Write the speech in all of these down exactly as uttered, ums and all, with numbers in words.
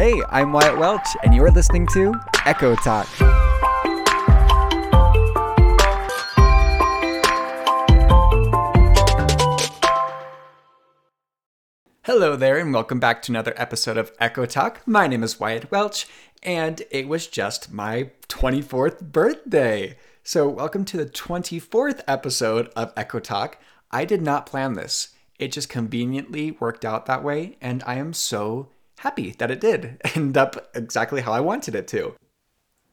Hey, I'm Wyatt Welch, and you're listening to Echo Talk. Hello there, and welcome back to another episode of Echo Talk. My name is Wyatt Welch, and it was just my twenty-fourth birthday. So welcome to the twenty-fourth episode of Echo Talk. I did not plan this. It just conveniently worked out that way, and I am so happy that it did end up exactly how I wanted it to.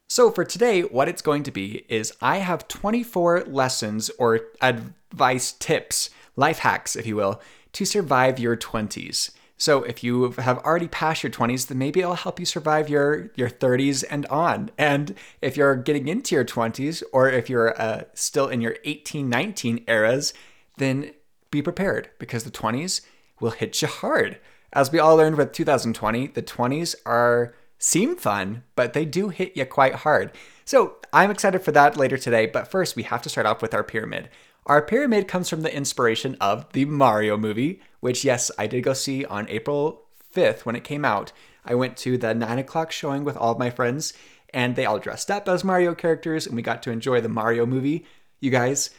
So for today, what it's going to be is I have twenty-four lessons or advice tips, life hacks, if you will, to survive your twenties. So if you have already passed your twenties, then maybe it'll help you survive your, your thirties and on. And if you're getting into your twenties, or if you're uh, still in your eighteen, nineteen eras, then be prepared, because the twenties will hit you hard. As we all learned with two thousand twenty, the twenties are seem fun, but they do hit you quite hard. So I'm excited for that later today, but first we have to start off with our pyramid. Our pyramid comes from the inspiration of the Mario movie, which, yes, I did go see on April fifth when it came out. I went to the nine o'clock showing with all of my friends, and they all dressed up as Mario characters, and we got to enjoy the Mario movie. You guys,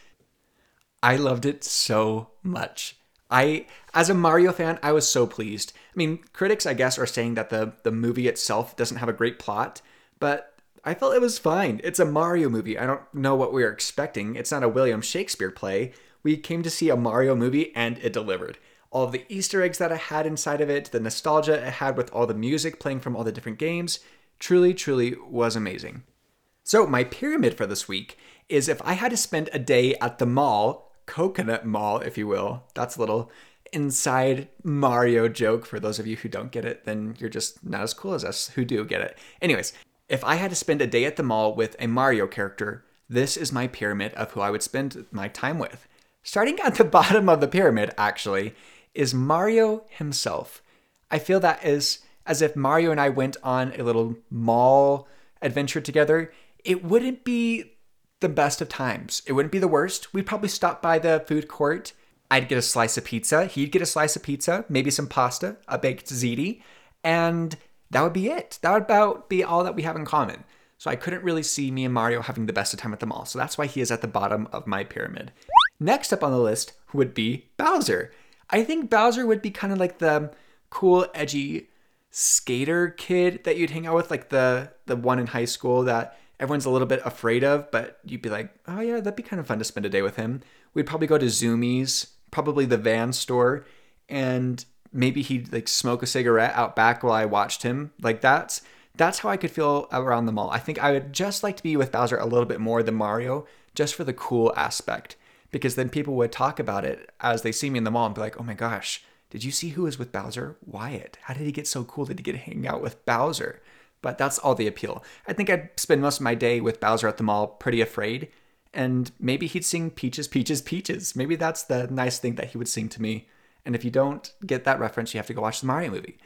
I loved it so much. I, as a Mario fan, I was so pleased. I mean, critics, I guess, are saying that the, the movie itself doesn't have a great plot, but I felt it was fine. It's a Mario movie. I don't know what we were expecting. It's not a William Shakespeare play. We came to see a Mario movie, and it delivered. All of the Easter eggs that I had inside of it, the nostalgia it had with all the music playing from all the different games, truly, truly was amazing. So my pyramid for this week is if I had to spend a day at the mall, Coconut Mall, if you will, that's a little inside Mario joke. For those of you who don't get it, then you're just not as cool as us who do get it. Anyways, if I had to spend a day at the mall with a Mario character, this is my pyramid of who I would spend my time with. Starting at the bottom of the pyramid, actually, is Mario himself. I feel that is as if Mario and I went on a little mall adventure together. It wouldn't be the best of times. It wouldn't be the worst. We'd probably stop by the food court. I'd get a slice of pizza. He'd get a slice of pizza, maybe some pasta, a baked ziti, and that would be it. That would about be all that we have in common. So I couldn't really see me and Mario having the best of time at the mall. So that's why he is at the bottom of my pyramid. Next up on the list would be Bowser. I think Bowser would be kind of like the cool, edgy skater kid that you'd hang out with, like the, the one in high school that everyone's a little bit afraid of, but you'd be like, oh yeah, that'd be kind of fun to spend a day with him. We'd probably go to Zoomies, probably the Van store, and maybe he'd like smoke a cigarette out back while I watched him. Like that's, that's how I could feel around the mall. I think I would just like to be with Bowser a little bit more than Mario, just for the cool aspect, because then people would talk about it as they see me in the mall and be like, oh my gosh, did you see who was with Bowser? Wyatt. How did he get so cool that he could hang out with Bowser? But that's all the appeal. I think I'd spend most of my day with Bowser at the mall pretty afraid, and maybe he'd sing Peaches, Peaches, Peaches. Maybe that's the nice thing that he would sing to me. And if you don't get that reference, you have to go watch the Mario movie.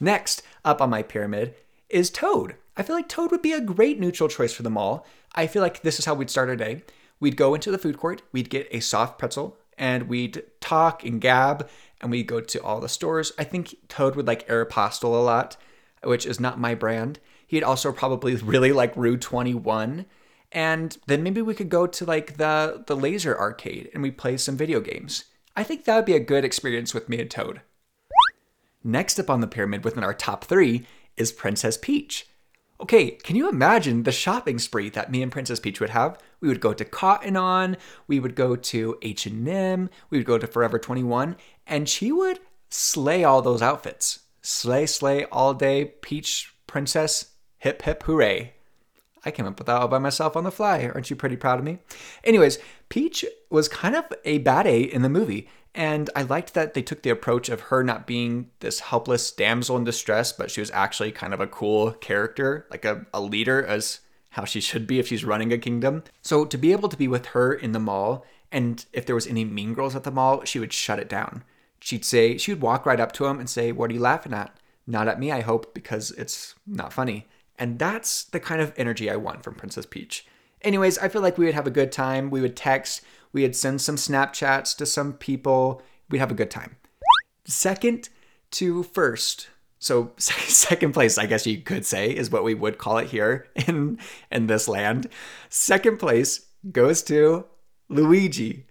Next up on my pyramid is Toad. I feel like Toad would be a great neutral choice for the mall. I feel like this is how we'd start our day. We'd go into the food court, we'd get a soft pretzel, and we'd talk and gab, and we'd go to all the stores. I think Toad would like Aeropostale a lot, which is not my brand. He'd also probably really like Rue twenty-one. And then maybe we could go to like the, the laser arcade and we'd play some video games. I think that would be a good experience with me and Toad. Next up on the pyramid within our top three is Princess Peach. Okay, can you imagine the shopping spree that me and Princess Peach would have? We would go to Cotton On, we would go to H and M, we would go to Forever twenty-one, and she would slay all those outfits. Slay, slay all day, Peach, Princess, hip, hip, hooray. I came up with that all by myself on the fly. Aren't you pretty proud of me? Anyways, Peach was kind of a bad A in the movie, and I liked that they took the approach of her not being this helpless damsel in distress, but she was actually kind of a cool character, like a, a leader, as how she should be if she's running a kingdom. So to be able to be with her in the mall, and if there was any mean girls at the mall, she would shut it down. She'd say, she would walk right up to him and say, what are you laughing at? Not at me, I hope, because it's not funny. And that's the kind of energy I want from Princess Peach. Anyways, I feel like we would have a good time. We would text. We would send some Snapchats to some people. We'd have a good time. Second to first So second place, I guess you could say, is what we would call it here in, in this land. Second place goes to Luigi.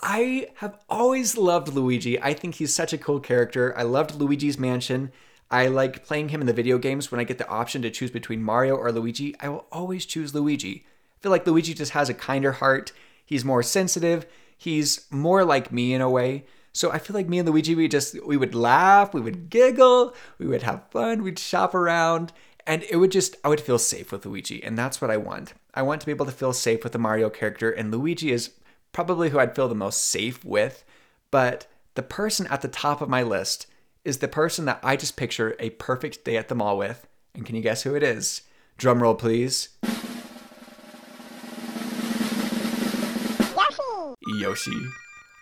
I have always loved Luigi. I think he's such a cool character. I loved Luigi's Mansion. I like playing him in the video games. When I get the option to choose between Mario or Luigi, I will always choose Luigi. I feel like Luigi just has a kinder heart. He's more sensitive. He's more like me in a way. So I feel like me and Luigi, we just, we would laugh, we would giggle, we would have fun, we'd shop around, and it would just, I would feel safe with Luigi, and that's what I want. I want to be able to feel safe with the Mario character, and Luigi is probably who I'd feel the most safe with, but the person at the top of my list is the person that I just picture a perfect day at the mall with, and can you guess who it is? Drum roll, please. Yoshi! Yoshi.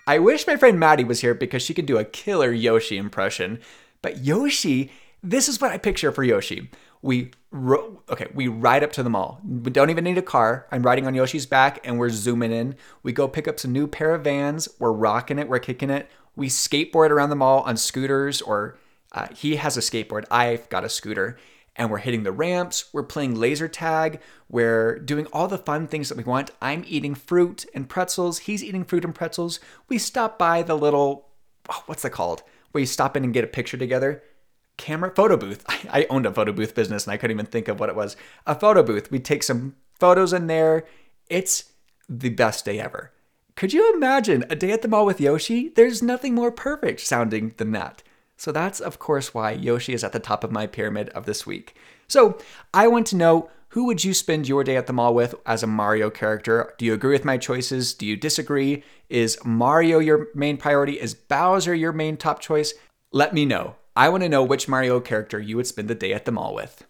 I wish my friend Maddie was here because she could do a killer Yoshi impression. But Yoshi, this is what I picture for Yoshi. We ro- okay, we ride up to the mall. We don't even need a car. I'm riding on Yoshi's back and we're zooming in. We go pick up some new pair of Vans. We're rocking it. We're kicking it. We skateboard around the mall on scooters, or uh, he has a skateboard. I've got a scooter. And we're hitting the ramps, we're playing laser tag, we're doing all the fun things that we want. I'm eating fruit and pretzels, he's eating fruit and pretzels. We stop by the little, oh, what's that called? Where you stop in and get a picture together? Camera, photo booth. I, I owned a photo booth business and I couldn't even think of what it was. A photo booth, we take some photos in there. It's the best day ever. Could you imagine a day at the mall with Yoshi? There's nothing more perfect sounding than that. So that's, of course, why Yoshi is at the top of my pyramid of this week. So I want to know, who would you spend your day at the mall with as a Mario character? Do you agree with my choices? Do you disagree? Is Mario your main priority? Is Bowser your main top choice? Let me know. I want to know which Mario character you would spend the day at the mall with.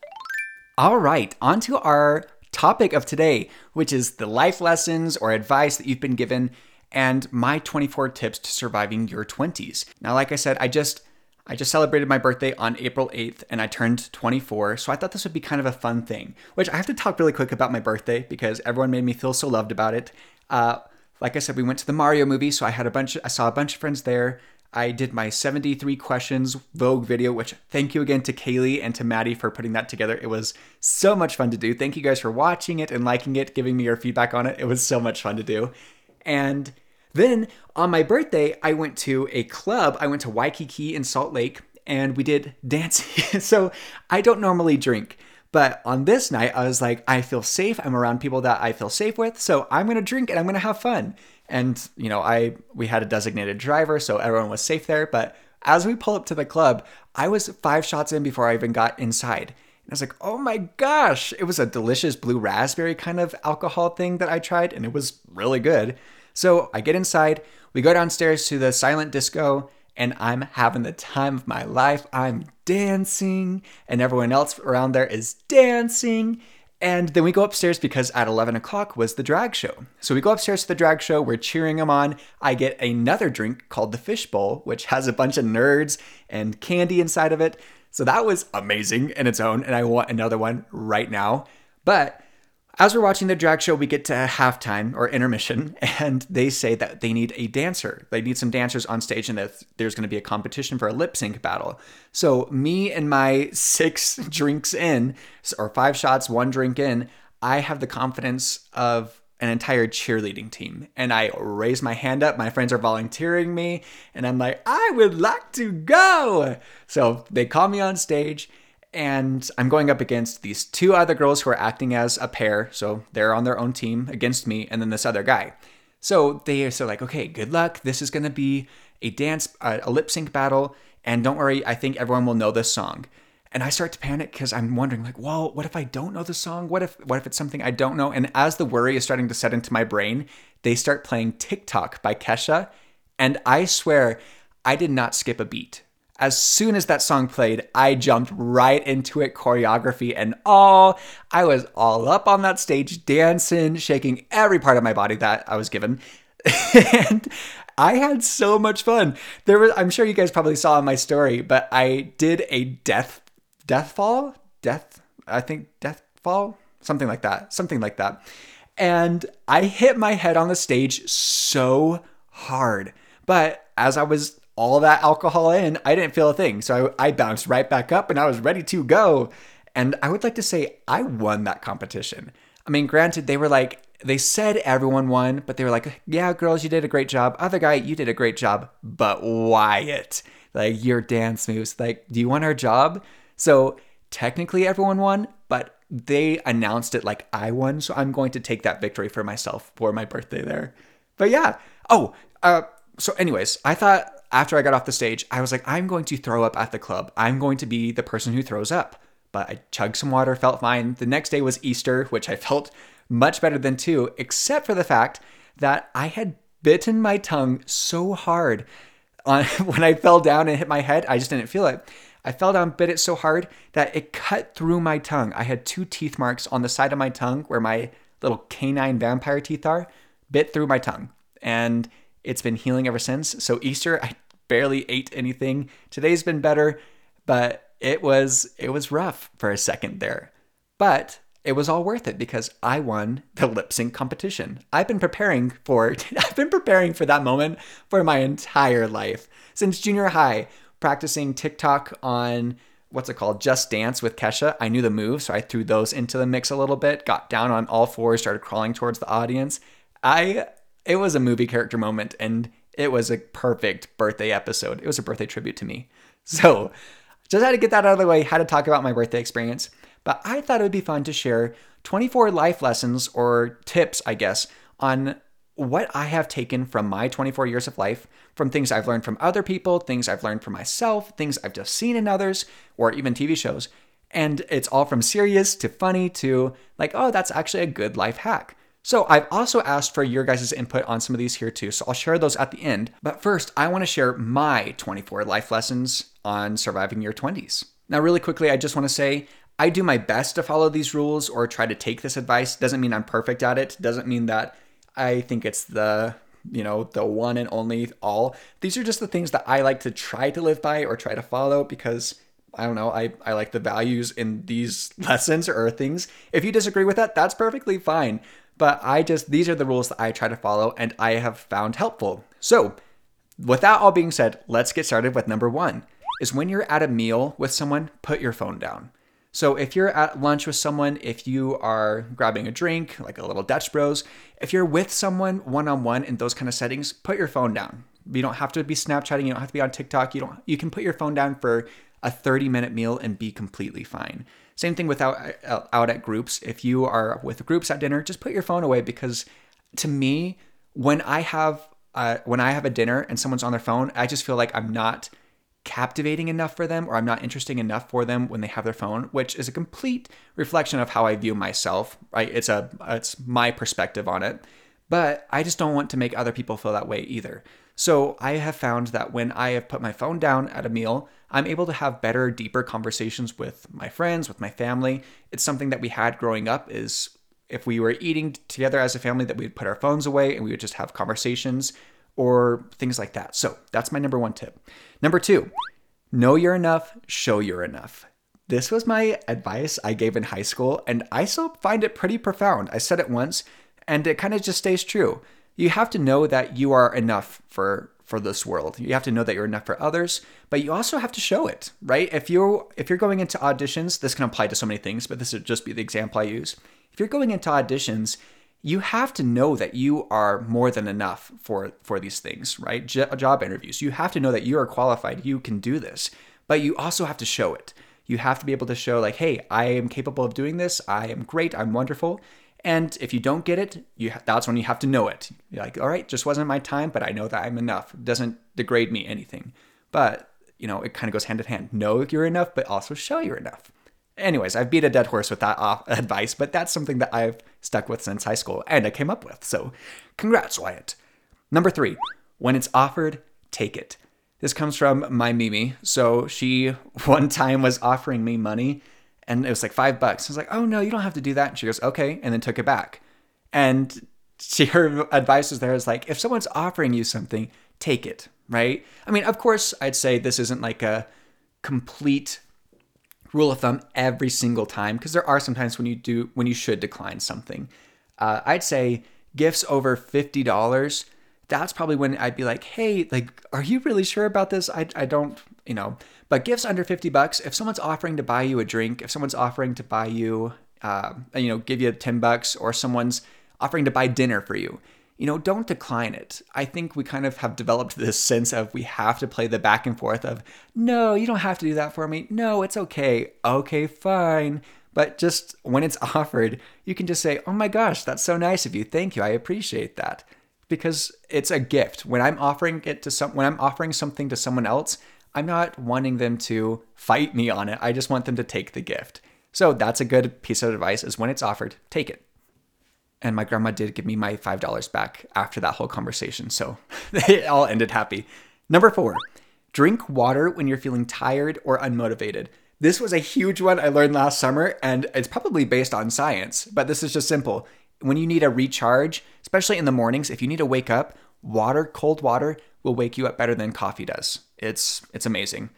All right, on to our topic of today, which is the life lessons or advice that you've been given and my twenty-four tips to surviving your twenties. Now, like I said, I just... I just celebrated my birthday on April eighth and I turned twenty-four, so I thought this would be kind of a fun thing, which I have to talk really quick about my birthday because everyone made me feel so loved about it. Uh, like I said, we went to the Mario movie, so I had a bunch, I saw a bunch of friends there. I did my seventy-three questions Vogue video, which thank you again to Kaylee and to Maddie for putting that together. It was so much fun to do. Thank you guys for watching it and liking it, giving me your feedback on it. It was so much fun to do. And then on my birthday, I went to a club. I went to Waikiki in Salt Lake and we did dancing. So I don't normally drink, but on this night I was like, I feel safe. I'm around people that I feel safe with. So I'm going to drink and I'm going to have fun. And you know, I, we had a designated driver, so everyone was safe there. But as we pull up to the club, I was five shots in before I even got inside. And I was like, oh my gosh, it was a delicious blue raspberry kind of alcohol thing that I tried. And it was really good. So I get inside, we go downstairs to the silent disco, and I'm having the time of my life. I'm dancing, and everyone else around there is dancing. And then we go upstairs because at eleven o'clock was the drag show. So we go upstairs to the drag show, we're cheering them on. I get another drink called the Fishbowl, which has a bunch of nerds and candy inside of it. So that was amazing in its own, and I want another one right now. But as we're watching the drag show, we get to halftime or intermission, and they say that they need a dancer. They need some dancers on stage, and that there's going to be a competition for a lip sync battle. So me and my six drinks in, or five shots, one drink in, I have the confidence of an entire cheerleading team. And I raise my hand up, my friends are volunteering me, and I'm like, I would like to go. So they call me on stage. And I'm going up against these two other girls who are acting as a pair. So they're on their own team against me and then this other guy. So they are so like, okay, good luck. This is going to be a dance, uh, a lip sync battle. And don't worry, I think everyone will know this song. And I start to panic because I'm wondering like, well, what if I don't know the song? What if, what if it's something I don't know? And as the worry is starting to set into my brain, they start playing TikTok by Kesha. And I swear, I did not skip a beat. As soon as that song played, I jumped right into it, choreography and all. I was all up on that stage, dancing, shaking every part of my body that I was given. And I had so much fun. There was, I'm sure you guys probably saw in my story, but I did a death, death fall, death, I think death fall, something like that, something like that. And I hit my head on the stage so hard, but as I was all that alcohol in, I didn't feel a thing. So I, I bounced right back up and I was ready to go. And I would like to say I won that competition. I mean, granted, they were like, they said everyone won, but they were like, yeah, girls, you did a great job. Other guy, you did a great job. But Wyatt, like your dance moves, like, do you want our job? So technically everyone won, but they announced it like I won. So I'm going to take that victory for myself for my birthday there. But yeah. Oh, uh, so anyways, I thought after I got off the stage, I was like, I'm going to throw up at the club. I'm going to be the person who throws up. But I chugged some water, felt fine. The next day was Easter, which I felt much better than too, except for the fact that I had bitten my tongue so hard on when I fell down and hit my head. I just didn't feel it. I fell down, bit it so hard that it cut through my tongue. I had two teeth marks on the side of my tongue where my little canine vampire teeth are, bit through my tongue. And it's been healing ever since. So Easter, I barely ate anything. Today's been better, but It was it was rough for a second there, but it was all worth it because I won the lip sync competition. I've been preparing for I've been preparing for that moment for my entire life since junior high, practicing TikTok on what's it called, Just Dance with Kesha. I knew the moves, so I threw those into the mix a little bit. Got down on all fours, started crawling towards the audience. I it was a movie character moment, and it was a perfect birthday episode. It was a birthday tribute to me. So. Just had to get that out of the way, how to talk about my birthday experience. But I thought it would be fun to share twenty-four life lessons or tips, I guess, on what I have taken from my twenty-four years of life, from things I've learned from other people, things I've learned from myself, things I've just seen in others, or even T V shows. And it's all from serious to funny to like, oh, that's actually a good life hack. So I've also asked for your guys' input on some of these here too, so I'll share those at the end. But first, I want to share my twenty-four life lessons on surviving your twenties. Now, really quickly, I just want to say, I do my best to follow these rules or try to take this advice. Doesn't mean I'm perfect at it. Doesn't mean that I think it's the, you know, the one and only all. These are just the things that I like to try to live by or try to follow because I don't know, I, I like the values in these lessons or things. If you disagree with that, that's perfectly fine. But I just, these are the rules that I try to follow and I have found helpful. So with that all being said, let's get started with number one is when you're at a meal with someone, put your phone down. So if you're at lunch with someone, if you are grabbing a drink, like a little Dutch Bros, if you're with someone one-on-one in those kind of settings, put your phone down. You don't have to be Snapchatting. You don't have to be on TikTok. You don't, you can put your phone down for a thirty minute meal and be completely fine. Same thing without out at groups. If you are with groups at dinner, just put your phone away because to me, when I have uh, when I have a dinner and someone's on their phone, I just feel like I'm not captivating enough for them or I'm not interesting enough for them when they have their phone, which is a complete reflection of how I view myself, right? It's a it's my perspective on it, but I just don't want to make other people feel that way either. So I have found that when I have put my phone down at a meal, I'm able to have better, deeper conversations with my friends, with my family. It's something that we had growing up is if we were eating together as a family that we'd put our phones away and we would just have conversations or things like that. So that's my number one tip. Number two, know you're enough, show you're enough. This was my advice I gave in high school and I still find it pretty profound. I said it once and it kind of just stays true. You have to know that you are enough for, for this world. You have to know that you're enough for others, but you also have to show it, right? If you're, if you're going into auditions, this can apply to so many things, but this would just be the example I use. If you're going into auditions, you have to know that you are more than enough for, for these things, right? Jo- job interviews. You have to know that you are qualified. You can do this, but you also have to show it. You have to be able to show like, hey, I am capable of doing this. I am great. I'm wonderful. And if you don't get it, you ha- that's when you have to know it. You're like, all right, just wasn't my time, but I know that I'm enough. It doesn't degrade me anything. But, you know, it kind of goes hand in hand. Know you're enough, but also show you're enough. Anyways, I've beat a dead horse with that off- advice, but that's something that I've stuck with since high school and I came up with. So congrats, Wyatt. Number three, when it's offered, take it. This comes from my Mimi. So she one time was offering me money and it was like five bucks. I was like, oh no, you don't have to do that. And she goes, okay. And then took it back. And she, her advice was there is like, if someone's offering you something, take it, right? I mean, of course I'd say this isn't like a complete rule of thumb every single time. Cause there are sometimes when you do, when you should decline something, uh, I'd say gifts over fifty dollars, that's probably when I'd be like, hey, like, are you really sure about this? I, I don't, you know, but gifts under fifty bucks, if someone's offering to buy you a drink, if someone's offering to buy you, uh, you know, give you ten bucks, or someone's offering to buy dinner for you, you know, don't decline it. I think we kind of have developed this sense of we have to play the back and forth of, no, you don't have to do that for me. No, it's okay. Okay, fine. But just when it's offered, you can just say, oh my gosh, that's so nice of you. Thank you. I appreciate that. Because it's a gift. When I'm offering it to some, when I'm offering something to someone else, I'm not wanting them to fight me on it. I just want them to take the gift. So that's a good piece of advice, is when it's offered, take it. And my grandma did give me my five dollars back after that whole conversation. So it all ended happy. Number four, drink water when you're feeling tired or unmotivated. This was a huge one I learned last summer, and it's probably based on science, but this is just simple. When you need a recharge, especially in the mornings, if you need to wake up, water, cold water will wake you up better than coffee does. It's it's amazing.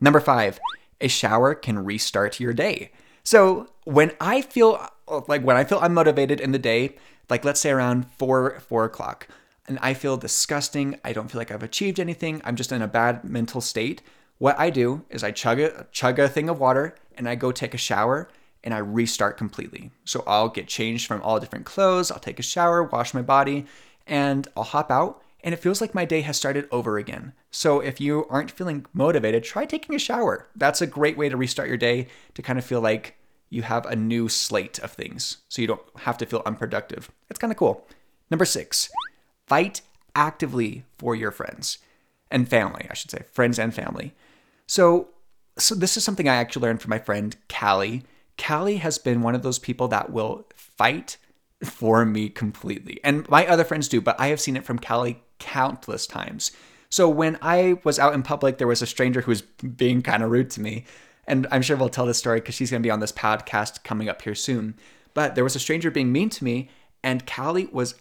Number five, a shower can restart your day. So when I feel like when I feel unmotivated in the day, like let's say around four, four o'clock, and I feel disgusting, I don't feel like I've achieved anything, I'm just in a bad mental state, what I do is I chug a, chug a thing of water and I go take a shower and I restart completely. So I'll get changed from all different clothes, I'll take a shower, wash my body, and I'll hop out, and it feels like my day has started over again. So if you aren't feeling motivated, try taking a shower. That's a great way to restart your day, to kind of feel like you have a new slate of things, so you don't have to feel unproductive. It's kind of cool. Number six, fight actively for your friends and family, I should say, friends and family. So, so this is something I actually learned from my friend, Callie. Callie has been one of those people that will fight for me completely. And my other friends do, but I have seen it from Callie countless times. So when I was out in public, there was a stranger who was being kind of rude to me. And I'm sure we'll tell this story because she's going to be on this podcast coming up here soon. But there was a stranger being mean to me, and Callie was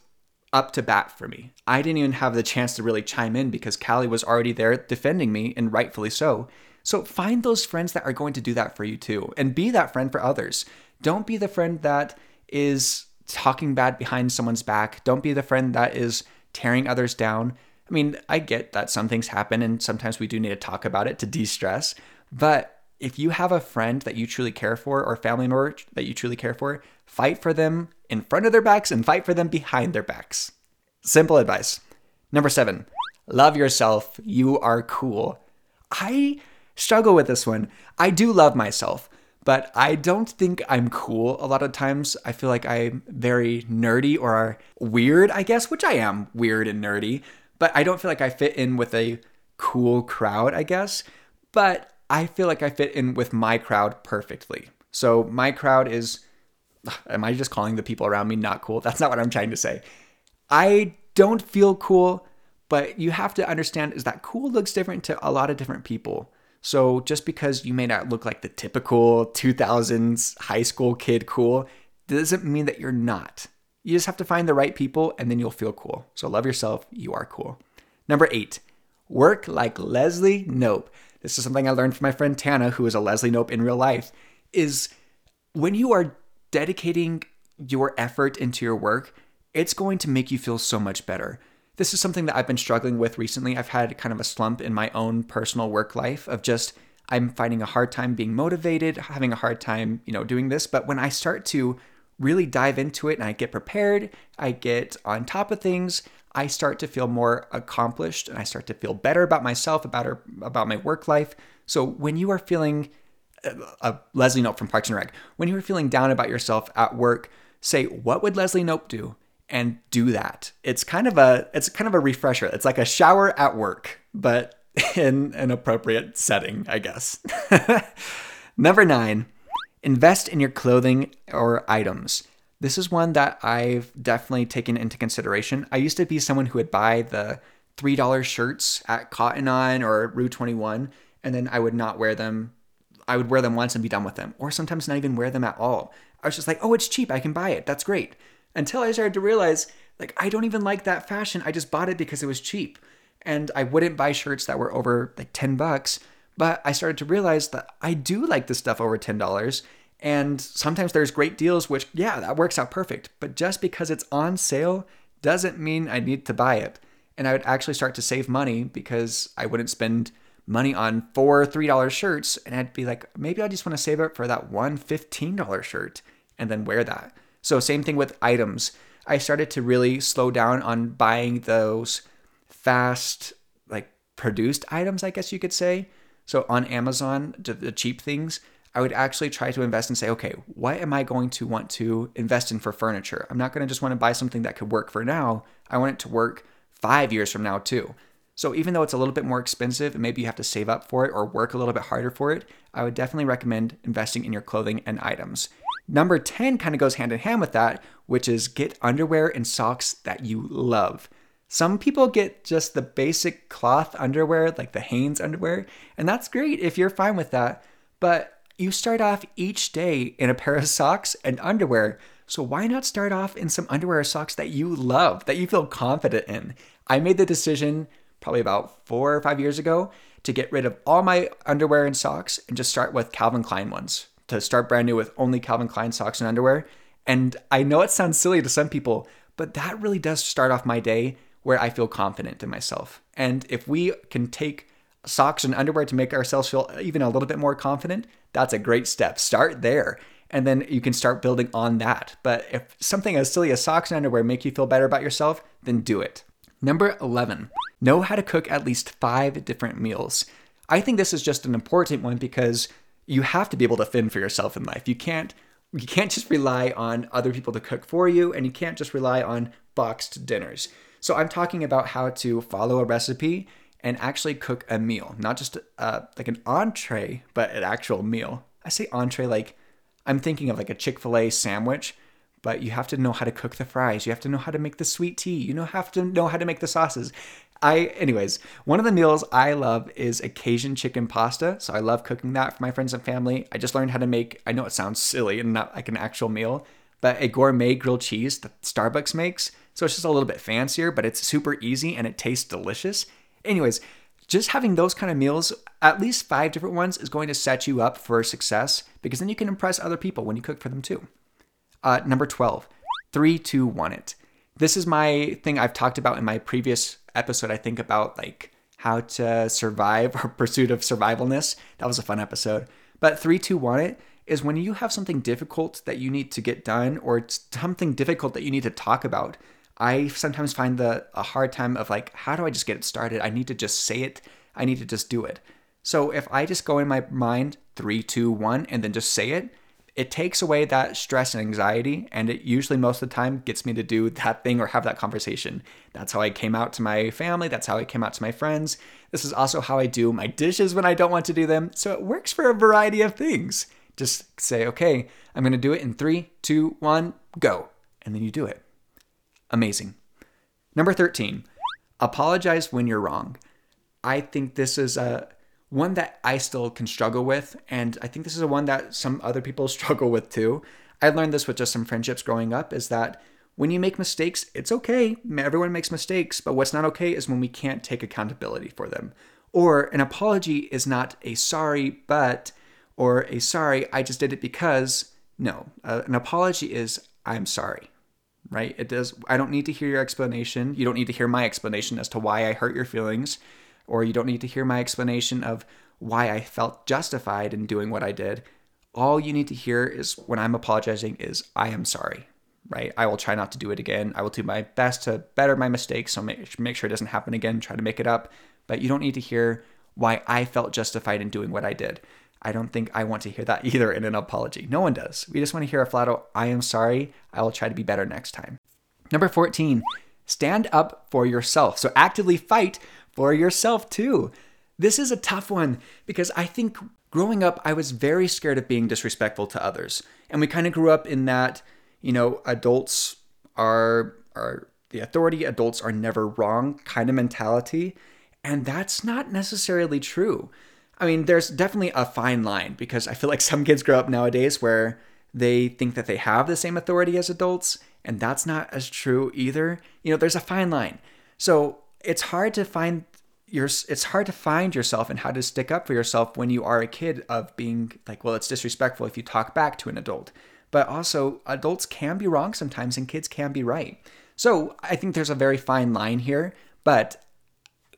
up to bat for me. I didn't even have the chance to really chime in because Callie was already there defending me, and rightfully so. So find those friends that are going to do that for you too, and be that friend for others. Don't be the friend that is talking bad behind someone's back. Don't be the friend that is tearing others down. I mean, I get that some things happen and sometimes we do need to talk about it to de-stress, but if you have a friend that you truly care for, or family member that you truly care for, fight for them in front of their backs and fight for them behind their backs. Simple advice. Number seven, love yourself. You are cool. I struggle with this one. I do love myself, but I don't think I'm cool a lot of times. I feel like I'm very nerdy or weird, I guess, which I am weird and nerdy, but I don't feel like I fit in with a cool crowd, I guess. But I feel like I fit in with my crowd perfectly. So my crowd is, am I just calling the people around me not cool? That's not what I'm trying to say. I don't feel cool, but you have to understand is that cool looks different to a lot of different people. So just because you may not look like the typical two thousands high school kid cool, doesn't mean that you're not. You just have to find the right people and then you'll feel cool. So love yourself, you are cool. Number eight, work like Leslie Knope. This is something I learned from my friend Tana, who is a Leslie Knope in real life, is when you are dedicating your effort into your work, it's going to make you feel so much better. This is something that I've been struggling with recently. I've had kind of a slump in my own personal work life of just, I'm finding a hard time being motivated, having a hard time, you know, doing this. But when I start to really dive into it and I get prepared, I get on top of things, I start to feel more accomplished and I start to feel better about myself, about her, about my work life. So when you are feeling, uh, uh, Leslie Knope from Parks and Rec, when you are feeling down about yourself at work, say, what would Leslie Knope do? And do that. It's kind of a, it's kind of a refresher. It's like a shower at work, but in an appropriate setting, I guess. Number nine, invest in your clothing or items. This is one that I've definitely taken into consideration. I used to be someone who would buy the three dollar shirts at Cotton On or Rue twenty-one, and then I would not wear them. I would wear them once and be done with them, or sometimes not even wear them at all. I was just like, oh, it's cheap. I can buy it. That's great. Until I started to realize, like, I don't even like that fashion. I just bought it because it was cheap. And I wouldn't buy shirts that were over like ten bucks, but I started to realize that I do like this stuff over ten dollars. And sometimes there's great deals, which, yeah, that works out perfect. But just because it's on sale doesn't mean I need to buy it. and I would actually start to save money because I wouldn't spend money on four three dollar shirts, and I'd be like, maybe I just want to save up for that one fifteen dollar shirt and then wear that. So same thing with items. I started to really slow down on buying those fast, like produced items, I guess you could say. So on Amazon, the cheap things, I would actually try to invest and say, okay, what am I going to want to invest in for furniture? I'm not going to just want to buy something that could work for now. I want it to work five years from now too. So even though it's a little bit more expensive and maybe you have to save up for it or work a little bit harder for it, I would definitely recommend investing in your clothing and items. Number ten kind of goes hand in hand with that, which is get underwear and socks that you love. Some people get just the basic cloth underwear, like the Hanes underwear, and that's great if you're fine with that. But you start off each day in a pair of socks and underwear. So why not start off in some underwear or socks that you love, that you feel confident in? I made the decision probably about four or five years ago to get rid of all my underwear and socks and just start with Calvin Klein ones, to start brand new with only Calvin Klein socks and underwear. And I know it sounds silly to some people, but that really does start off my day where I feel confident in myself. And if we can take socks and underwear to make ourselves feel even a little bit more confident, that's a great step. Start there. And then you can start building on that. But if something as silly as socks and underwear make you feel better about yourself, then do it. Number eleven, know how to cook at least five different meals. I think this is just an important one because you have to be able to fend for yourself in life. You can't you can't just rely on other people to cook for you, and you can't just rely on boxed dinners. So I'm talking about how to follow a recipe and actually cook a meal, not just uh, like an entree, but an actual meal. I say entree like I'm thinking of like a Chick-fil-A sandwich, but you have to know how to cook the fries. You have to know how to make the sweet tea. You know, have to know how to make the sauces. I, anyways, one of the meals I love is a Cajun chicken pasta. So I love cooking that for my friends and family. I just learned how to make, I know it sounds silly and not like an actual meal, but a gourmet grilled cheese that Starbucks makes. So it's just a little bit fancier, but it's super easy and it tastes delicious. Anyways, just having those kind of meals, at least five different ones, is going to set you up for success because then you can impress other people when you cook for them too. Uh, number twelve, three, two, one it. This is my thing I've talked about in my previous episode, I think, about like how to survive or pursuit of survivalness. That was a fun episode. But three, two, one it is when you have something difficult that you need to get done or something difficult that you need to talk about. I sometimes find the a hard time of like, how do I just get it started? I need to just say it. I need to just do it. So if I just go in my mind, three, two, one, and then just say it, it takes away that stress and anxiety. And it usually most of the time gets me to do that thing or have that conversation. That's how I came out to my family. That's how I came out to my friends. This is also how I do my dishes when I don't want to do them. So it works for a variety of things. Just say, okay, I'm going to do it in three, two, one, go. And then you do it. Amazing. Number thirteen, apologize when you're wrong. I think this is a one that I still can struggle with, and I think this is a one that some other people struggle with too. I learned this with just some friendships growing up, is that when you make mistakes, it's okay. Everyone makes mistakes, but what's not okay is when we can't take accountability for them. Or an apology is not a sorry, but, or a sorry, I just did it because. No, uh, an apology is I'm sorry. Right? It does. I don't need to hear your explanation. You don't need to hear my explanation as to why I hurt your feelings, or you don't need to hear my explanation of why I felt justified in doing what I did. All you need to hear is when I'm apologizing is I am sorry, right? I will try not to do it again. I will do my best to better my mistakes. So make, make sure it doesn't happen again. Try to make it up, but you don't need to hear why I felt justified in doing what I did. I don't think I want to hear that either in an apology. No one does. We just want to hear a flat out, I am sorry. I will try to be better next time. Number fourteen, stand up for yourself. So actively fight for yourself too. This is a tough one because I think growing up, I was very scared of being disrespectful to others. And we kind of grew up in that, you know, adults are, are the authority, adults are never wrong kind of mentality. And that's not necessarily true. I mean, there's definitely a fine line because I feel like some kids grow up nowadays where they think that they have the same authority as adults, and that's not as true either. You know, there's a fine line. So it's hard to find your, it's hard to find yourself and how to stick up for yourself when you are a kid of being like, well, it's disrespectful if you talk back to an adult. But also adults can be wrong sometimes and kids can be right. So I think there's a very fine line here, But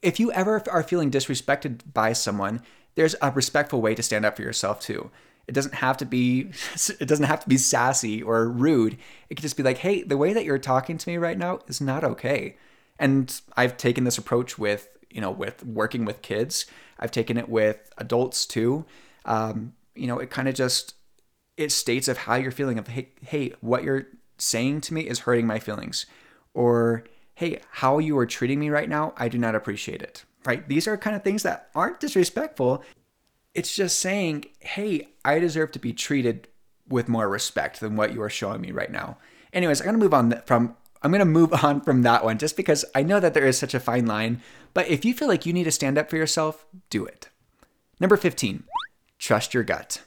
if you ever are feeling disrespected by someone, there's a respectful way to stand up for yourself too. It doesn't have to be, it doesn't have to be sassy or rude. It could just be like, hey, the way that you're talking to me right now is not okay. And I've taken this approach with, you know, with working with kids. I've taken it with adults too. Um, you know, it kind of just, it states of how you're feeling of, hey, hey, what you're saying to me is hurting my feelings. Or, hey, how you are treating me right now, I do not appreciate it, right? These are kind of things that aren't disrespectful. It's just saying, hey, I deserve to be treated with more respect than what you are showing me right now. Anyways, I'm going to move on from, I'm going to move on from that one just because I know that there is such a fine line, but if you feel like you need to stand up for yourself, do it. Number fifteen, trust your gut.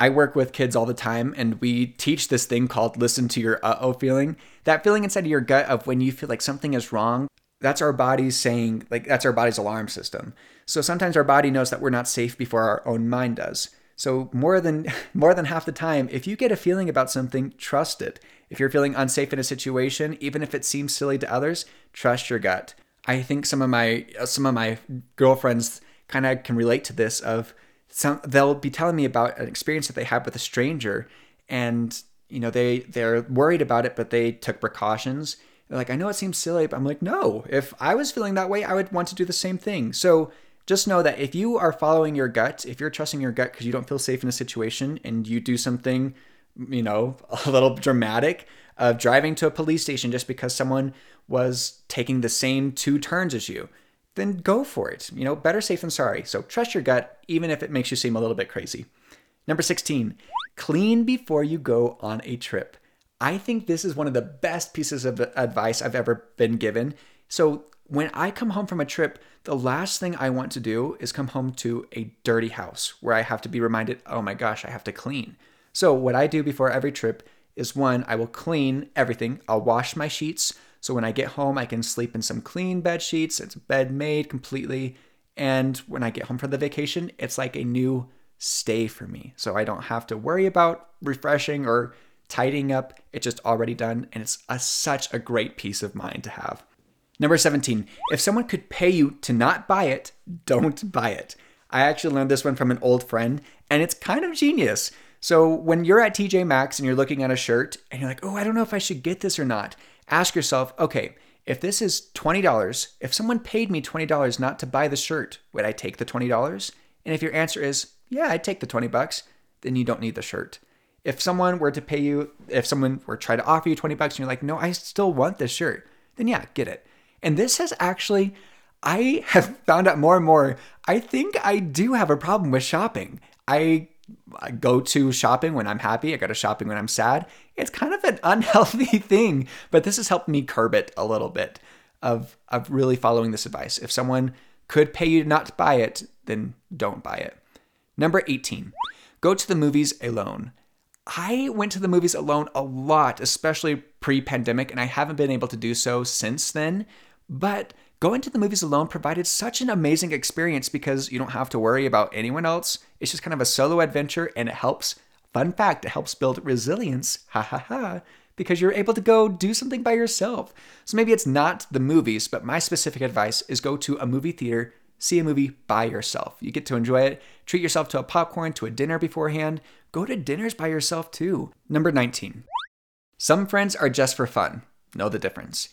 I work with kids all the time and we teach this thing called listen to your uh-oh feeling. That feeling inside of your gut of when you feel like something is wrong, that's our body's saying, like that's our body's alarm system. So sometimes our body knows that we're not safe before our own mind does. So more than more than half the time, if you get a feeling about something, trust it. If you're feeling unsafe in a situation, even if it seems silly to others, trust your gut. I think some of my some of my girlfriends kind of can relate to this of some, they'll be telling me about an experience that they had with a stranger and, you know, they, they're worried about it, but they took precautions. They're like, I know it seems silly, but I'm like, no, if I was feeling that way, I would want to do the same thing. So just know that if you are following your gut, if you're trusting your gut because you don't feel safe in a situation and you do something, you know, a little dramatic of driving to a police station just because someone was taking the same two turns as you, then go for it. You know, better safe than sorry. So trust your gut, even if it makes you seem a little bit crazy. Number sixteen, clean before you go on a trip. I think this is one of the best pieces of advice I've ever been given. So when I come home from a trip, the last thing I want to do is come home to a dirty house where I have to be reminded, oh my gosh, I have to clean. So what I do before every trip is one, I will clean everything. I'll wash my sheets. So when I get home, I can sleep in some clean bed sheets. It's bed made completely. And when I get home from the vacation, it's like a new stay for me. So I don't have to worry about refreshing or tidying up. It's just already done. And it's a, such a great peace of mind to have. Number seventeen, if someone could pay you to not buy it, don't buy it. I actually learned this one from an old friend and it's kind of genius. So when you're at T J Maxx and you're looking at a shirt and you're like, oh, I don't know if I should get this or not. Ask yourself, okay, if this is twenty dollars, if someone paid me twenty dollars not to buy the shirt, would I take the twenty dollars? And if your answer is, yeah, I'd take the twenty bucks, then you don't need the shirt. If someone were to pay you, if someone were to try to offer you twenty bucks and you're like, no, I still want this shirt, then yeah, get it. And this has actually, I have found out more and more, I think I do have a problem with shopping. I I go to shopping when I'm happy. I go to shopping when I'm sad. It's kind of an unhealthy thing, but this has helped me curb it a little bit of, of really following this advice. If someone could pay you not to buy it, then don't buy it. Number eighteen, go to the movies alone. I went to the movies alone a lot, especially pre-pandemic, and I haven't been able to do so since then, but going to the movies alone provided such an amazing experience because you don't have to worry about anyone else. It's just kind of a solo adventure and it helps, fun fact, it helps build resilience, ha ha ha, because you're able to go do something by yourself. So maybe it's not the movies, but my specific advice is go to a movie theater, see a movie by yourself. You get to enjoy it. Treat yourself to a popcorn, to a dinner beforehand. Go to dinners by yourself too. Number nineteen, some friends are just for fun. Know the difference.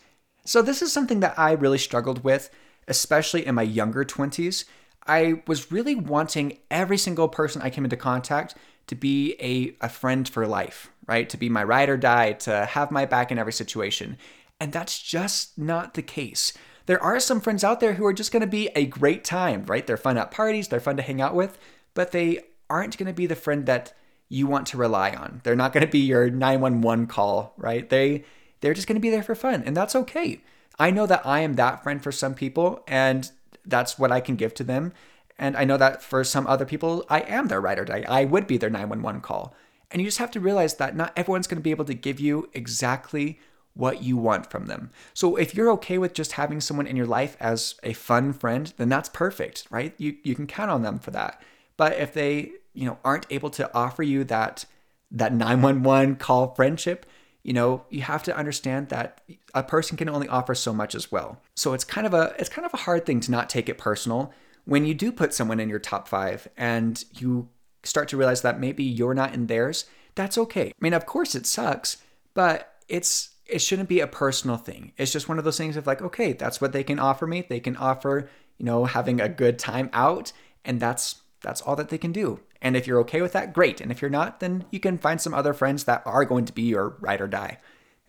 So this is something that I really struggled with, especially in my younger twenties. I was really wanting every single person I came into contact to be a, a friend for life, right? To be my ride or die, to have my back in every situation. And that's just not the case. There are some friends out there who are just going to be a great time, right? They're fun at parties, they're fun to hang out with, but they aren't going to be the friend that you want to rely on. They're not going to be your nine one one call, right? They They're just going to be there for fun, and that's okay. I know that I am that friend for some people, and that's what I can give to them. And I know that for some other people, I am their ride or die. I would be their nine one one call. And you just have to realize that not everyone's going to be able to give you exactly what you want from them. So if you're okay with just having someone in your life as a fun friend, then that's perfect, right? You you can count on them for that. But if they, you know, aren't able to offer you that that nine one one call friendship, you know, you have to understand that a person can only offer so much as well. So it's kind of a it's kind of a hard thing to not take it personal when you do put someone in your top five and you start to realize that maybe you're not in theirs. That's okay. I mean, of course it sucks, but it's it shouldn't be a personal thing. It's just one of those things of like, okay, that's what they can offer me. They can offer, you know, having a good time out, and that's that's all that they can do. And if you're okay with that, great. And if you're not, then you can find some other friends that are going to be your ride or die.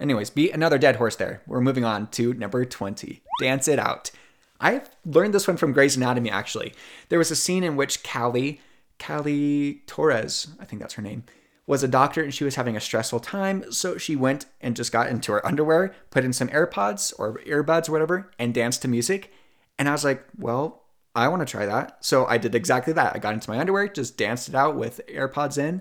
Anyways, be another dead horse there. We're moving on to number twenty, Dance It Out. I've learned this one from Grey's Anatomy, actually. There was a scene in which Callie, Callie Torres, I think that's her name, was a doctor and she was having a stressful time. So she went and just got into her underwear, put in some AirPods or earbuds or whatever, and danced to music. And I was like, well, I want to try that. So I did exactly that. I got into my underwear, just danced it out with AirPods in.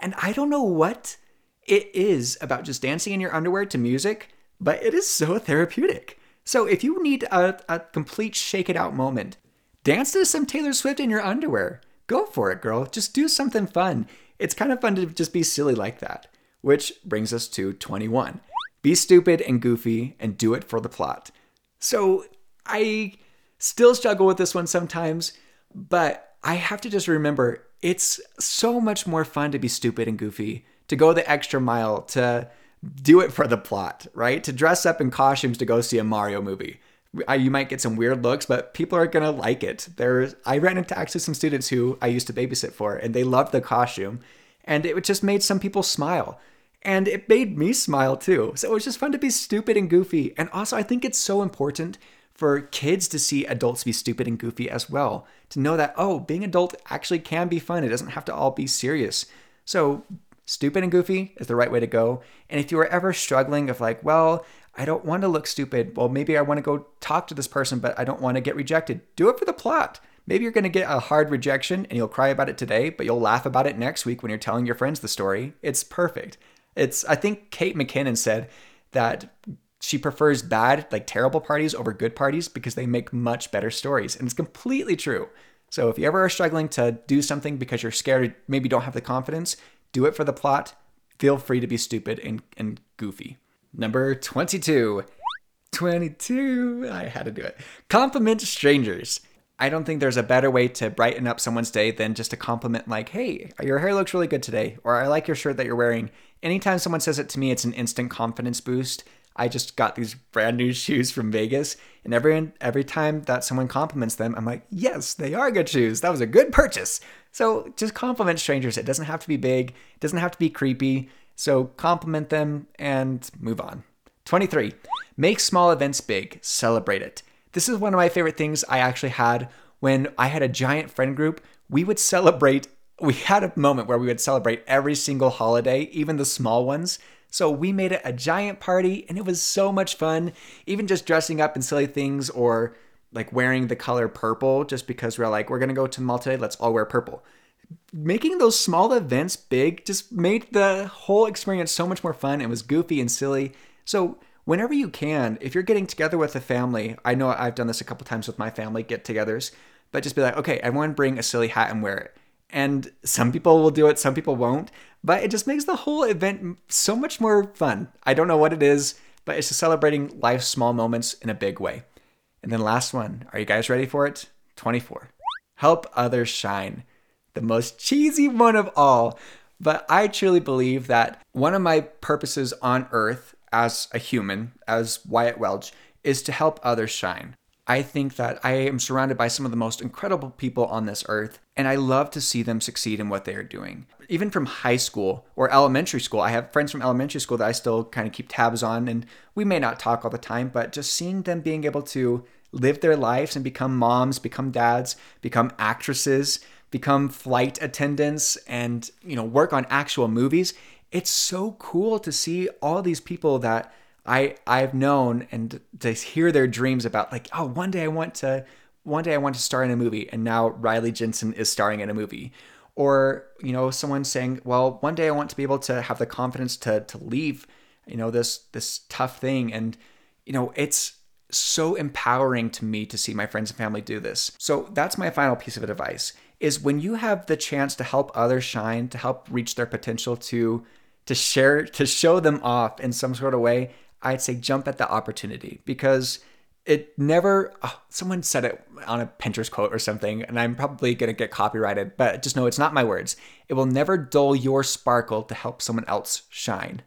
And I don't know what it is about just dancing in your underwear to music, but it is so therapeutic. So if you need a, a complete shake it out moment, dance to some Taylor Swift in your underwear. Go for it, girl. Just do something fun. It's kind of fun to just be silly like that. Which brings us to twenty-one. Be stupid and goofy and do it for the plot. So I still struggle with this one sometimes, but I have to just remember it's so much more fun to be stupid and goofy, to go the extra mile, to do it for the plot, right? To dress up in costumes to go see a Mario movie. You might get some weird looks, but people are going to like it. There's, I ran into actually some students who I used to babysit for, and they loved the costume. And it just made some people smile. And it made me smile too. So it was just fun to be stupid and goofy. And also, I think it's so important for kids to see adults be stupid and goofy as well. To know that, oh, being an adult actually can be fun. It doesn't have to all be serious. So stupid and goofy is the right way to go. And if you are ever struggling of like, well, I don't want to look stupid. Well, maybe I want to go talk to this person, but I don't want to get rejected. Do it for the plot. Maybe you're going to get a hard rejection and you'll cry about it today, but you'll laugh about it next week when you're telling your friends the story. It's perfect. It's, I think Kate McKinnon said that she prefers bad, like terrible parties over good parties because they make much better stories. And it's completely true. So if you ever are struggling to do something because you're scared, maybe don't have the confidence, do it for the plot. Feel free to be stupid and, and goofy. Number twenty-two. twenty-two. I had to do it. Compliment strangers. I don't think there's a better way to brighten up someone's day than just a compliment like, hey, your hair looks really good today, or I like your shirt that you're wearing. Anytime someone says it to me, it's an instant confidence boost. I just got these brand new shoes from Vegas, and every, every time that someone compliments them, I'm like, yes, they are good shoes. That was a good purchase. So just compliment strangers. It doesn't have to be big. It doesn't have to be creepy. So compliment them and move on. twenty-three, make small events big, celebrate it. This is one of my favorite things I actually had when I had a giant friend group. We would celebrate, we had a moment where we would celebrate every single holiday, even the small ones. So we made it a giant party and it was so much fun, even just dressing up in silly things or like wearing the color purple just because we're like, we're gonna go to the mall today, let's all wear purple. Making those small events big just made the whole experience so much more fun. It was goofy and silly. So whenever you can, if you're getting together with a family, I know I've done this a couple times with my family get-togethers, but just be like, okay, everyone bring a silly hat and wear it. And some people will do it, some people won't, but it just makes the whole event so much more fun. I don't know what it is, but it's just celebrating life's small moments in a big way. And then last one, are you guys ready for it? twenty-four, help others shine. The most cheesy one of all, but I truly believe that one of my purposes on earth as a human, as Wyatt Welch, is to help others shine. I think that I am surrounded by some of the most incredible people on this earth, and I love to see them succeed in what they are doing. Even from high school or elementary school, I have friends from elementary school that I still kind of keep tabs on, and we may not talk all the time, but just seeing them being able to live their lives and become moms, become dads, become actresses, become flight attendants, and, you know, work on actual movies. It's so cool to see all these people that I I've known and to hear their dreams about, like, oh, one day I want to one day I want to star in a movie, and now Riley Jensen is starring in a movie. Or, you know, someone saying, well, one day I want to be able to have the confidence to to leave, you know, this this tough thing. And, you know, it's so empowering to me to see my friends and family do this. So that's my final piece of advice, is when you have the chance to help others shine, to help reach their potential, to to share, to show them off in some sort of way, I'd say jump at the opportunity, because it never, oh, someone said it on a Pinterest quote or something, and I'm probably going to get copyrighted, but just know it's not my words. It will never dull your sparkle to help someone else shine.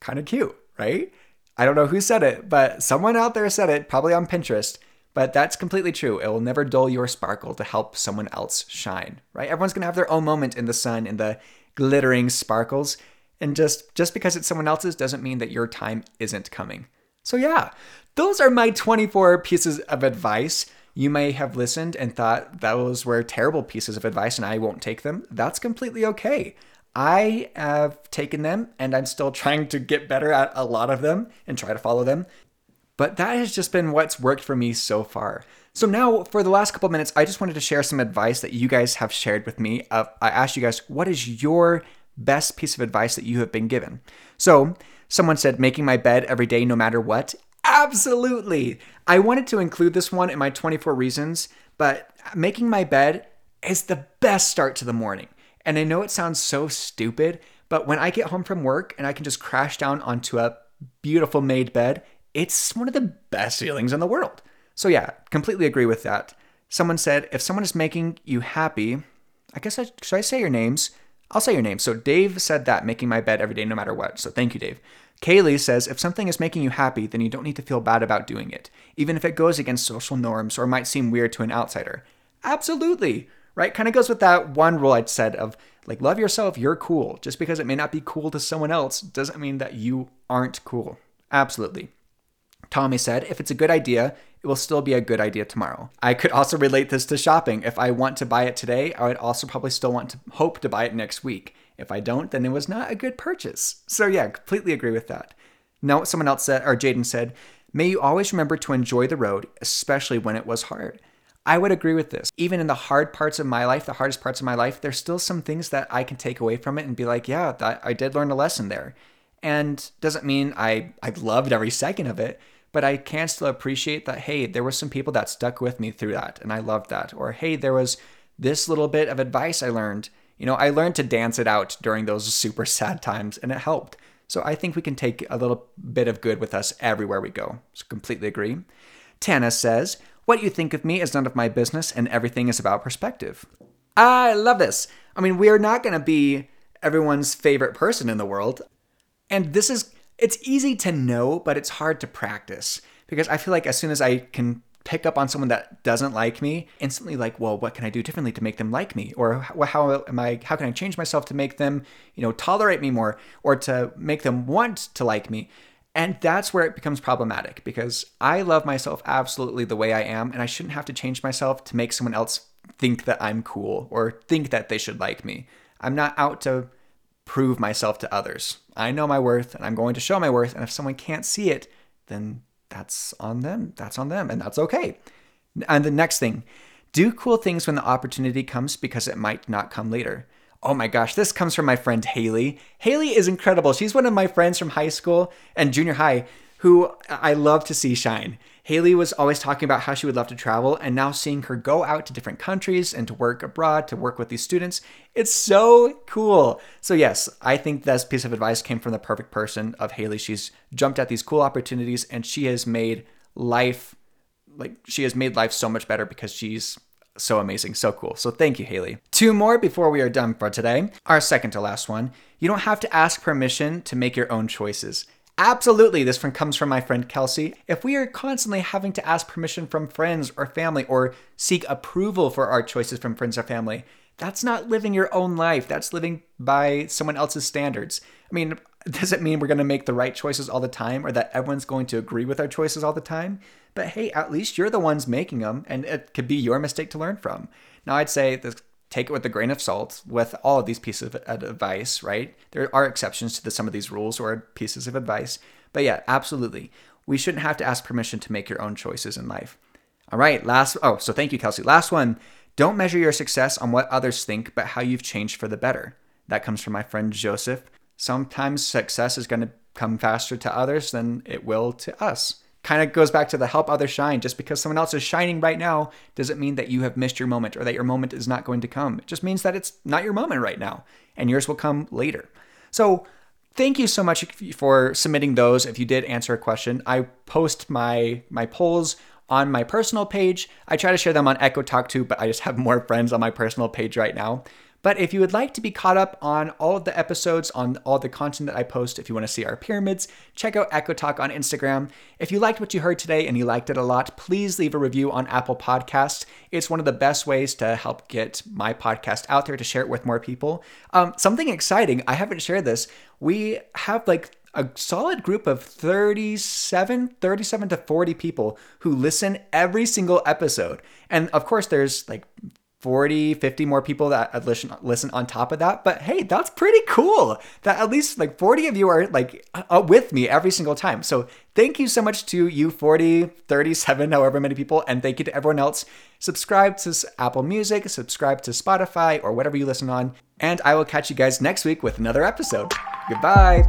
Kind of cute, right? I don't know who said it, but someone out there said it, probably on Pinterest, but that's completely true. It will never dull your sparkle to help someone else shine, right? Everyone's going to have their own moment in the sun, in the glittering sparkles, and just, just because it's someone else's doesn't mean that your time isn't coming. So yeah, those are my twenty-four pieces of advice. You may have listened and thought those were terrible pieces of advice and I won't take them. That's completely okay. I have taken them and I'm still trying to get better at a lot of them and try to follow them. But that has just been what's worked for me so far. So now for the last couple minutes, I just wanted to share some advice that you guys have shared with me. Uh, I asked you guys, what is your best piece of advice that you have been given? So someone said, making my bed every day, no matter what. Absolutely. I wanted to include this one in my twenty-four reasons, but making my bed is the best start to the morning. And I know it sounds so stupid, but when I get home from work and I can just crash down onto a beautiful made bed, it's one of the best feelings in the world. So yeah, completely agree with that. Someone said, if someone is making you happy, I guess, I, should I say your names? I'll say your name. So Dave said that, making my bed every day, no matter what. So thank you, Dave. Kaylee says, if something is making you happy, then you don't need to feel bad about doing it, even if it goes against social norms or might seem weird to an outsider. Absolutely, right? Kind of goes with that one rule I'd said of like, love yourself, you're cool. Just because it may not be cool to someone else doesn't mean that you aren't cool. Absolutely. Tommy said, if it's a good idea, it will still be a good idea tomorrow. I could also relate this to shopping. If I want to buy it today, I would also probably still want to hope to buy it next week. If I don't, then it was not a good purchase. So yeah, completely agree with that. Now, someone else said, or Jaden said, may you always remember to enjoy the road, especially when it was hard. I would agree with this. Even in the hard parts of my life, the hardest parts of my life, there's still some things that I can take away from it and be like, yeah, that, I did learn a lesson there. And doesn't mean I, I loved every second of it, but I can still appreciate that, hey, there were some people that stuck with me through that, and I loved that. Or, hey, there was this little bit of advice I learned. You know, I learned to dance it out during those super sad times, and it helped. So I think we can take a little bit of good with us everywhere we go. So completely agree. Tana says, what you think of me is none of my business, and everything is about perspective. I love this. I mean, we are not going to be everyone's favorite person in the world. And this is, it's easy to know, but it's hard to practice. Because I feel like as soon as I can pick up on someone that doesn't like me, instantly like, well, what can I do differently to make them like me? Or how am I, how can I change myself to make them, you know, tolerate me more, or to make them want to like me? And that's where it becomes problematic, because I love myself absolutely the way I am, and I shouldn't have to change myself to make someone else think that I'm cool or think that they should like me. I'm not out to prove myself to others. I know my worth, and I'm going to show my worth, and if someone can't see it, then that's on them. That's on them, and that's okay. And the next thing, do cool things when the opportunity comes, because it might not come later. Oh my gosh, this comes from my friend Haley. Haley is incredible. She's one of my friends from high school and junior high who I love to see shine. Haley was always talking about how she would love to travel, and now seeing her go out to different countries and to work abroad, to work with these students, it's so cool. So yes, I think this piece of advice came from the perfect person of Haley. She's jumped at these cool opportunities, and she has made life, like she has made life so much better because she's so amazing, so cool. So thank you, Haley. Two more before we are done for today. Our second to last one, you don't have to ask permission to make your own choices. Absolutely. This one comes from my friend Kelsey. If we are constantly having to ask permission from friends or family, or seek approval for our choices from friends or family, that's not living your own life. That's living by someone else's standards. I mean, does it mean we're going to make the right choices all the time, or that everyone's going to agree with our choices all the time? But hey, at least you're the ones making them, and it could be your mistake to learn from. Now, I'd say this, take it with a grain of salt with all of these pieces of advice, right? There are exceptions to the, some of these rules or pieces of advice. But yeah, absolutely. We shouldn't have to ask permission to make your own choices in life. All right, last, oh, so thank you, Kelsey. Last one, don't measure your success on what others think, but how you've changed for the better. That comes from my friend Joseph. Sometimes success is going to come faster to others than it will to us. Kind of goes back to the help others shine. Just because someone else is shining right now doesn't mean that you have missed your moment or that your moment is not going to come. It just means that it's not your moment right now, and yours will come later. So thank you so much for submitting those. If you did answer a question, I post my my polls on my personal page. I try to share them on Echo Talk too, but I just have more friends on my personal page right now. But if you would like to be caught up on all of the episodes, on all the content that I post, if you want to see our pyramids, check out Echo Talk on Instagram. If you liked what you heard today and you liked it a lot, please leave a review on Apple Podcasts. It's one of the best ways to help get my podcast out there, to share it with more people. Um, something exciting, I haven't shared this. We have like a solid group of thirty-seven, thirty-seven to forty people who listen every single episode. And of course, there's like forty, fifty more people that listen listen on top of that. But hey, that's pretty cool that at least like forty of you are like uh, with me every single time. So thank you so much to you forty, thirty-seven, however many people. And thank you to everyone else. Subscribe to Apple Music, subscribe to Spotify or whatever you listen on. And I will catch you guys next week with another episode. Goodbye.